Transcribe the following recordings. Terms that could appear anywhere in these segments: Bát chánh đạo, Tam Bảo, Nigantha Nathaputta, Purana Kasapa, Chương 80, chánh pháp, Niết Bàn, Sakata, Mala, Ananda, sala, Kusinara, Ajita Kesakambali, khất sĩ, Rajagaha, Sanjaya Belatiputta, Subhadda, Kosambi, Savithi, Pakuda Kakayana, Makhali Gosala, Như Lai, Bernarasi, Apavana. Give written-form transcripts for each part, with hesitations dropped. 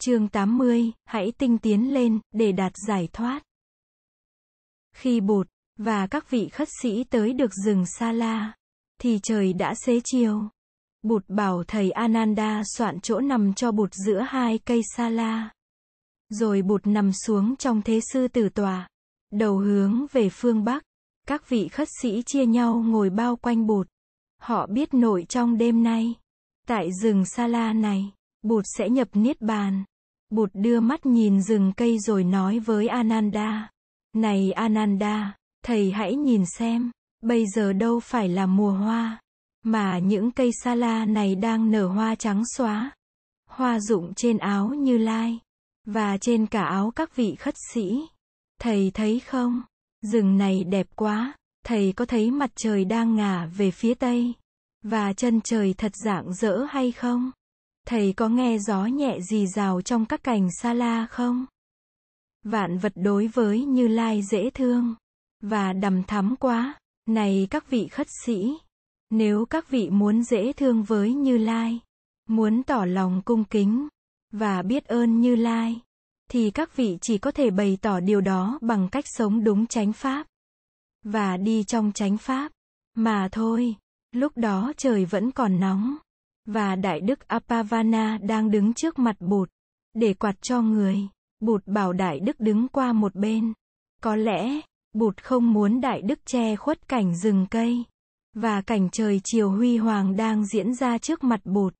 Chương 80, hãy tinh tiến lên, để đạt giải thoát. Khi Bụt và các vị khất sĩ tới được rừng Sala, thì trời đã xế chiều. Bụt bảo thầy Ananda soạn chỗ nằm cho Bụt giữa hai cây Sala. Rồi Bụt nằm xuống trong thế sư tử tọa, đầu hướng về phương Bắc. Các vị khất sĩ chia nhau ngồi bao quanh Bụt. Họ biết nội trong đêm nay, tại rừng Sala này, Bụt sẽ nhập Niết Bàn. Bụt đưa mắt nhìn rừng cây rồi nói với Ananda. Này Ananda, thầy hãy nhìn xem, bây giờ đâu phải là mùa hoa, mà những cây Sala này đang nở hoa trắng xóa. Hoa rụng trên áo Như Lai, và trên cả áo các vị khất sĩ. Thầy thấy không? Rừng này đẹp quá, thầy có thấy mặt trời đang ngả về phía tây, và chân trời thật rạng rỡ hay không? Thầy có nghe gió nhẹ rì rào trong các cành Sala không? Vạn vật đối với Như Lai dễ thương, và đằm thắm quá. Này các vị khất sĩ, nếu các vị muốn dễ thương với Như Lai, muốn tỏ lòng cung kính, và biết ơn Như Lai, thì các vị chỉ có thể bày tỏ điều đó bằng cách sống đúng chánh pháp, và đi trong chánh pháp, mà thôi. Lúc đó trời vẫn còn nóng, và Đại Đức Apavana đang đứng trước mặt Bụt, để quạt cho người. Bụt bảo Đại Đức đứng qua một bên. Có lẽ, Bụt không muốn Đại Đức che khuất cảnh rừng cây, và cảnh trời chiều huy hoàng đang diễn ra trước mặt Bụt.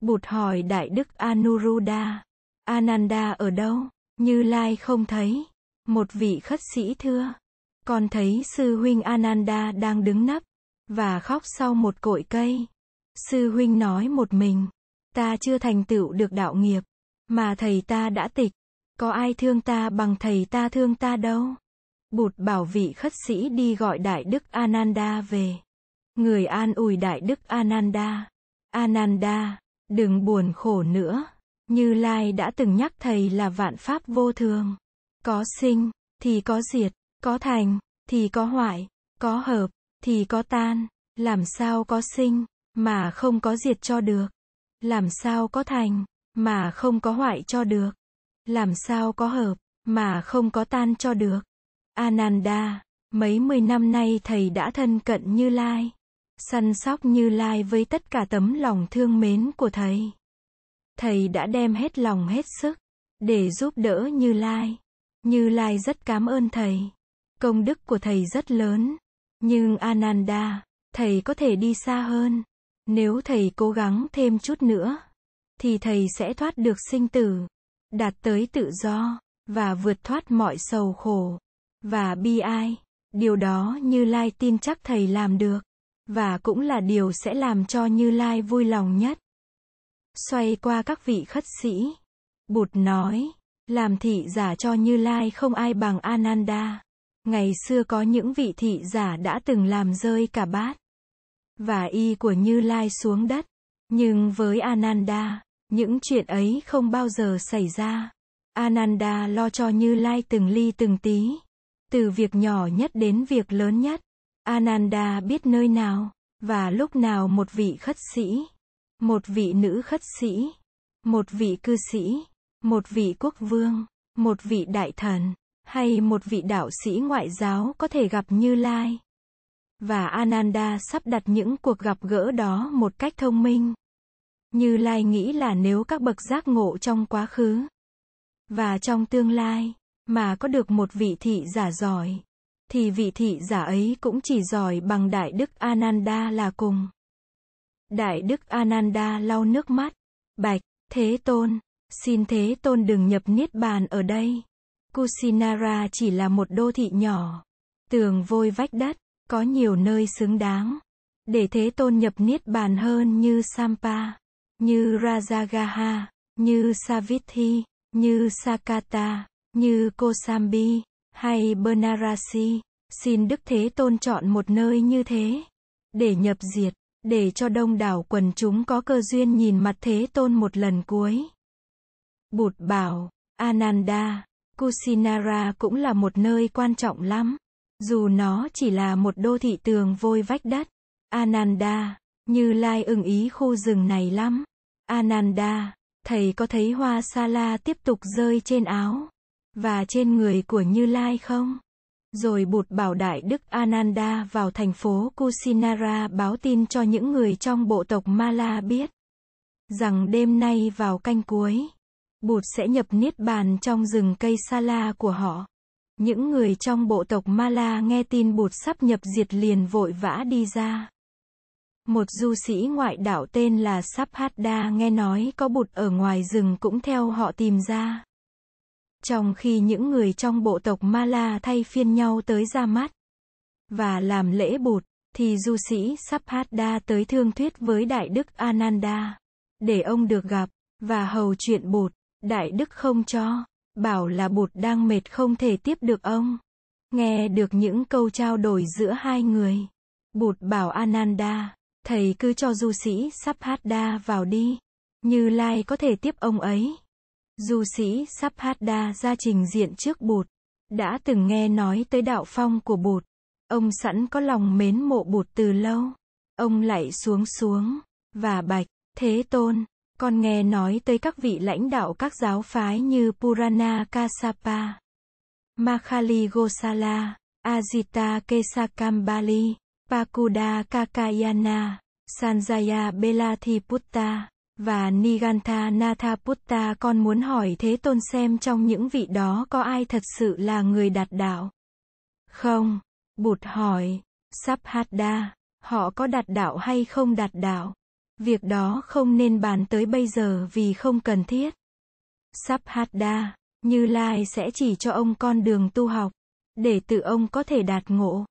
Bụt hỏi Đại Đức Anuruddha, Ananda ở đâu? Như Lai không thấy. Một vị khất sĩ thưa, con thấy sư huynh Ananda đang đứng nấp, và khóc sau một cội cây. Sư huynh nói một mình, ta chưa thành tựu được đạo nghiệp, mà thầy ta đã tịch. Có ai thương ta bằng thầy ta thương ta đâu. Bụt bảo vị khất sĩ đi gọi Đại Đức Ananda về. Người an ủi Đại Đức Ananda. Ananda, đừng buồn khổ nữa. Như Lai đã từng nhắc thầy là vạn pháp vô thường. Có sinh, thì có diệt. Có thành, thì có hoại. Có hợp, thì có tan. Làm sao có sinh, mà không có diệt cho được. Làm sao có thành, mà không có hoại cho được. Làm sao có hợp, mà không có tan cho được. Ananda, mấy mươi năm nay thầy đã thân cận Như Lai, săn sóc Như Lai với tất cả tấm lòng thương mến của thầy. Thầy đã đem hết lòng hết sức, để giúp đỡ Như Lai. Như Lai rất cảm ơn thầy. Công đức của thầy rất lớn. Nhưng Ananda, thầy có thể đi xa hơn. Nếu thầy cố gắng thêm chút nữa, thì thầy sẽ thoát được sinh tử, đạt tới tự do, và vượt thoát mọi sầu khổ, và bi ai. Điều đó Như Lai tin chắc thầy làm được, và cũng là điều sẽ làm cho Như Lai vui lòng nhất. Xoay qua các vị khất sĩ, Bụt nói, làm thị giả cho Như Lai không ai bằng Ananda. Ngày xưa có những vị thị giả đã từng làm rơi cả bát và y của Như Lai xuống đất, nhưng với Ananda, những chuyện ấy không bao giờ xảy ra. Ananda lo cho Như Lai từng ly từng tí, từ việc nhỏ nhất đến việc lớn nhất. Ananda biết nơi nào, và lúc nào một vị khất sĩ, một vị nữ khất sĩ, một vị cư sĩ, một vị quốc vương, một vị đại thần, hay một vị đạo sĩ ngoại giáo có thể gặp Như Lai. Và Ananda sắp đặt những cuộc gặp gỡ đó một cách thông minh. Như Lai nghĩ là nếu các bậc giác ngộ trong quá khứ và trong tương lai mà có được một vị thị giả giỏi, thì vị thị giả ấy cũng chỉ giỏi bằng Đại Đức Ananda là cùng. Đại Đức Ananda lau nước mắt, bạch Thế Tôn, xin Thế Tôn đừng nhập Niết Bàn ở đây. Kusinara chỉ là một đô thị nhỏ, tường vôi vách đất, có nhiều nơi xứng đáng để Thế Tôn nhập Niết Bàn hơn như Sampa, như Rajagaha, như Savithi, như Sakata, như Kosambi, hay Bernarasi. Xin Đức Thế Tôn chọn một nơi như thế, để nhập diệt, để cho đông đảo quần chúng có cơ duyên nhìn mặt Thế Tôn một lần cuối. Bụt bảo, Ananda, Kusinara cũng là một nơi quan trọng lắm, dù nó chỉ là một đô thị tường vôi vách đất. Ananda, Như Lai ưng ý khu rừng này lắm. Ananda, Thầy có thấy hoa sala tiếp tục rơi trên áo và trên người của Như Lai không? Rồi Bụt bảo Đại Đức Ananda vào thành phố Kusinara báo tin cho những người trong bộ tộc Mala biết rằng đêm nay vào canh cuối, Bụt sẽ nhập niết bàn trong rừng cây sala của họ. Những người trong bộ tộc Mala nghe tin Bụt sắp nhập diệt liền vội vã đi ra. Một du sĩ ngoại đạo tên là Subhadda nghe nói có Bụt ở ngoài rừng cũng theo họ tìm ra. Trong khi những người trong bộ tộc Mala thay phiên nhau tới ra mắt và làm lễ Bụt, thì du sĩ Subhadda tới thương thuyết với Đại Đức Ananda để ông được gặp và hầu chuyện Bụt. Đại Đức không cho, bảo là Bụt đang mệt không thể tiếp được ông. Nghe được những câu trao đổi giữa hai người, Bụt bảo Ananda, thầy cứ cho du sĩ Subhadda vào đi, Như Lai có thể tiếp ông ấy. Du sĩ Subhadda ra trình diện trước Bụt, đã từng nghe nói tới đạo phong của Bụt, ông sẵn có lòng mến mộ Bụt từ lâu. Ông lạy xuống và bạch, Thế Tôn, con nghe nói tới các vị lãnh đạo các giáo phái như Purana Kasapa, Makhali Gosala, Ajita Kesakambali, Pakuda Kakayana, Sanjaya Belatiputta và Nigantha Nathaputta. Con muốn hỏi Thế Tôn xem trong những vị đó có ai thật sự là người đạt đạo không? Bụt hỏi, Subhadda, họ có đạt đạo hay không đạt đạo? Việc đó không nên bàn tới bây giờ vì không cần thiết. Subhadda, Như Lai sẽ chỉ cho ông con đường tu học để tự ông có thể đạt ngộ.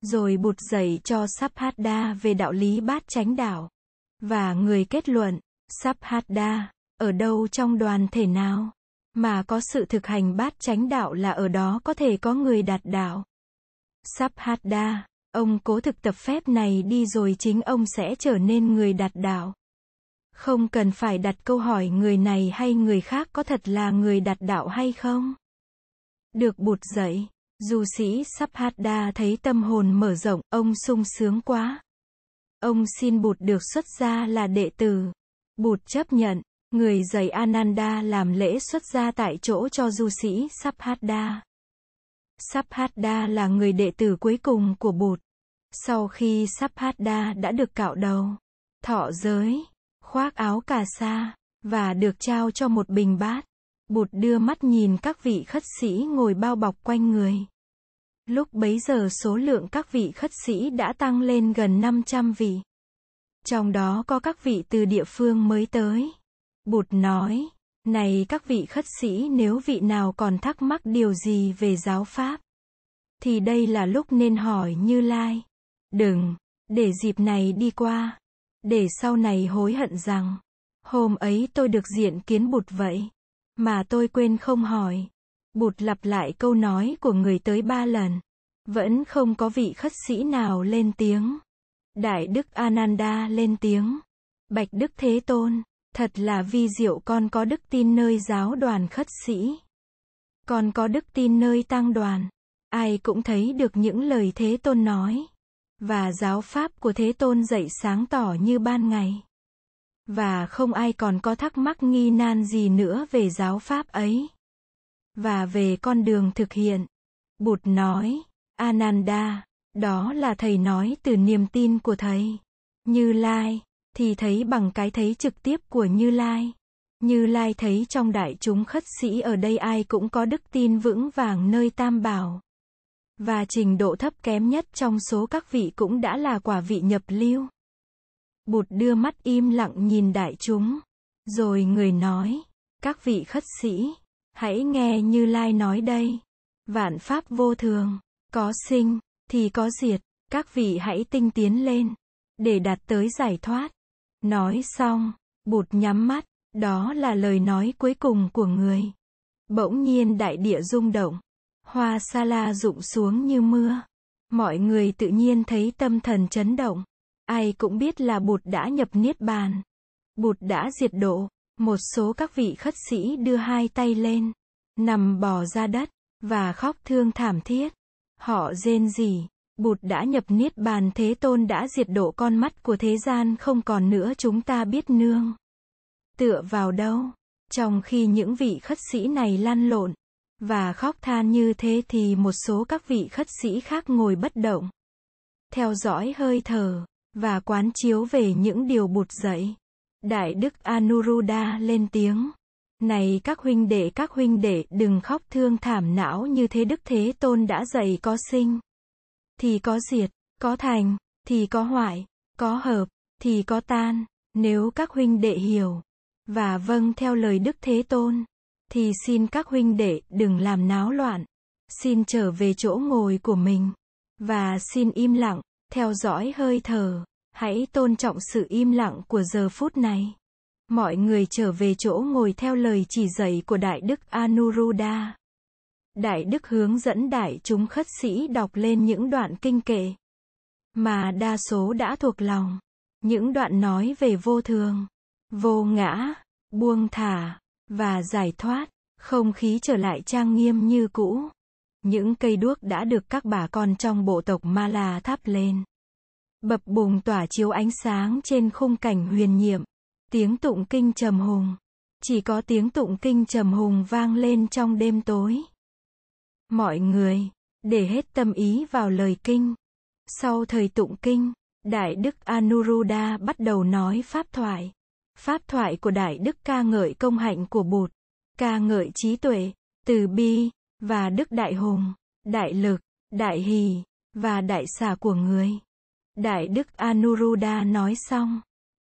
Rồi Bụt dạy cho Subhadda về đạo lý bát chánh đạo. Và người kết luận, Subhadda, ở đâu trong đoàn thể nào mà có sự thực hành bát chánh đạo là ở đó có thể có người đạt đạo. Subhadda, ông cố thực tập phép này đi rồi chính ông sẽ trở nên người đạt đạo. Không cần phải đặt câu hỏi người này hay người khác có thật là người đạt đạo hay không. Được Bụt dạy, du sĩ Subhadda thấy tâm hồn mở rộng, ông sung sướng quá. Ông xin Bụt được xuất gia là đệ tử. Bụt chấp nhận, người dạy Ananda làm lễ xuất gia tại chỗ cho du sĩ Subhadda. Subhadda là người đệ tử cuối cùng của Bụt. Sau khi Subhadda đã được cạo đầu, thọ giới, khoác áo cà sa và được trao cho một bình bát, Bụt đưa mắt nhìn các vị khất sĩ ngồi bao bọc quanh người. Lúc bấy giờ số lượng các vị khất sĩ đã tăng lên gần 500 vị. Trong đó có các vị từ địa phương mới tới. Bụt nói, này các vị khất sĩ, nếu vị nào còn thắc mắc điều gì về giáo pháp, thì đây là lúc nên hỏi Như Lai. Đừng để dịp này đi qua, để sau này hối hận rằng, hôm ấy tôi được diện kiến Bụt vậy, mà tôi quên không hỏi. Bụt lặp lại câu nói của người tới 3 lần. Vẫn không có vị khất sĩ nào lên tiếng. Đại Đức Ananda lên tiếng. Bạch Đức Thế Tôn, thật là vi diệu, con có đức tin nơi giáo đoàn khất sĩ. Con có đức tin nơi tăng đoàn. Ai cũng thấy được những lời Thế Tôn nói. Và giáo pháp của Thế Tôn dạy sáng tỏ như ban ngày. Và không ai còn có thắc mắc nghi nan gì nữa về giáo pháp ấy. Và về con đường thực hiện. Bụt nói, Ananda, đó là thầy nói từ niềm tin của thầy. Như Lai thì thấy bằng cái thấy trực tiếp của Như Lai. Như Lai thấy trong đại chúng khất sĩ ở đây ai cũng có đức tin vững vàng nơi Tam Bảo. Và trình độ thấp kém nhất trong số các vị cũng đã là quả vị nhập lưu. Bụt đưa mắt im lặng nhìn đại chúng. Rồi người nói, các vị khất sĩ, hãy nghe Như Lai nói đây. Vạn pháp vô thường, có sinh thì có diệt, các vị hãy tinh tiến lên để đạt tới giải thoát. Nói xong, Bụt nhắm mắt, đó là lời nói cuối cùng của người. Bỗng nhiên đại địa rung động, hoa sala rụng xuống như mưa. Mọi người tự nhiên thấy tâm thần chấn động. Ai cũng biết là Bụt đã nhập niết bàn. Bụt đã diệt độ. Một số các vị khất sĩ đưa 2 tay lên, nằm bò ra đất, và khóc thương thảm thiết. Họ rên rỉ, Bụt đã nhập niết bàn, Thế Tôn đã diệt độ, con mắt của thế gian không còn nữa, chúng ta biết nương tựa vào đâu. Trong khi những vị khất sĩ này lăn lộn và khóc than như thế thì một số các vị khất sĩ khác ngồi bất động, theo dõi hơi thở, và quán chiếu về những điều bụt dậy. Đại đức Anuruddha lên tiếng: Này các huynh đệ đừng khóc thương thảm não như thế. Đức Thế Tôn đã dạy có sinh thì có diệt, có thành thì có hoại, có hợp thì có tan. Nếu các huynh đệ hiểu và vâng theo lời Đức Thế Tôn, thì xin các huynh đệ đừng làm náo loạn, xin trở về chỗ ngồi của mình, và xin im lặng, theo dõi hơi thở, hãy tôn trọng sự im lặng của giờ phút này. Mọi người trở về chỗ ngồi theo lời chỉ dạy của Đại đức Anuruddha. Đại đức hướng dẫn đại chúng khất sĩ đọc lên những đoạn kinh kệ mà đa số đã thuộc lòng, những đoạn nói về vô thường, vô ngã, buông thả và giải thoát. Không khí trở lại trang nghiêm như cũ. Những cây đuốc đã được các bà con trong bộ tộc Mala thắp lên, bập bùng tỏa chiếu ánh sáng trên khung cảnh huyền nhiệm. Tiếng tụng kinh trầm hùng, chỉ có tiếng tụng kinh trầm hùng vang lên trong đêm tối. Mọi người để hết tâm ý vào lời kinh. Sau thời tụng kinh, Đại đức Anuruddha bắt đầu nói pháp thoại. Pháp thoại của Đại đức ca ngợi công hạnh của Bụt, ca ngợi trí tuệ, từ bi và đức đại hùng, đại lực, đại hỷ và đại xả của người. Đại đức Anuruddha nói xong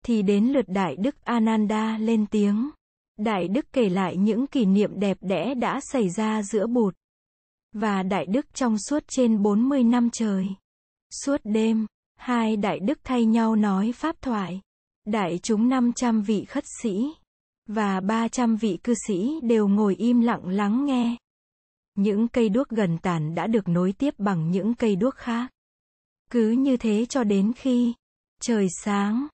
thì đến lượt Đại đức Ananda lên tiếng. Đại đức kể lại những kỷ niệm đẹp đẽ đã xảy ra giữa Bụt và Đại đức trong suốt trên 40 năm trời. Suốt đêm, hai Đại đức thay nhau nói pháp thoại. Đại chúng 500 vị khất sĩ và 300 vị cư sĩ đều ngồi im lặng lắng nghe. Những cây đuốc gần tàn đã được nối tiếp bằng những cây đuốc khác. Cứ như thế cho đến khi trời sáng.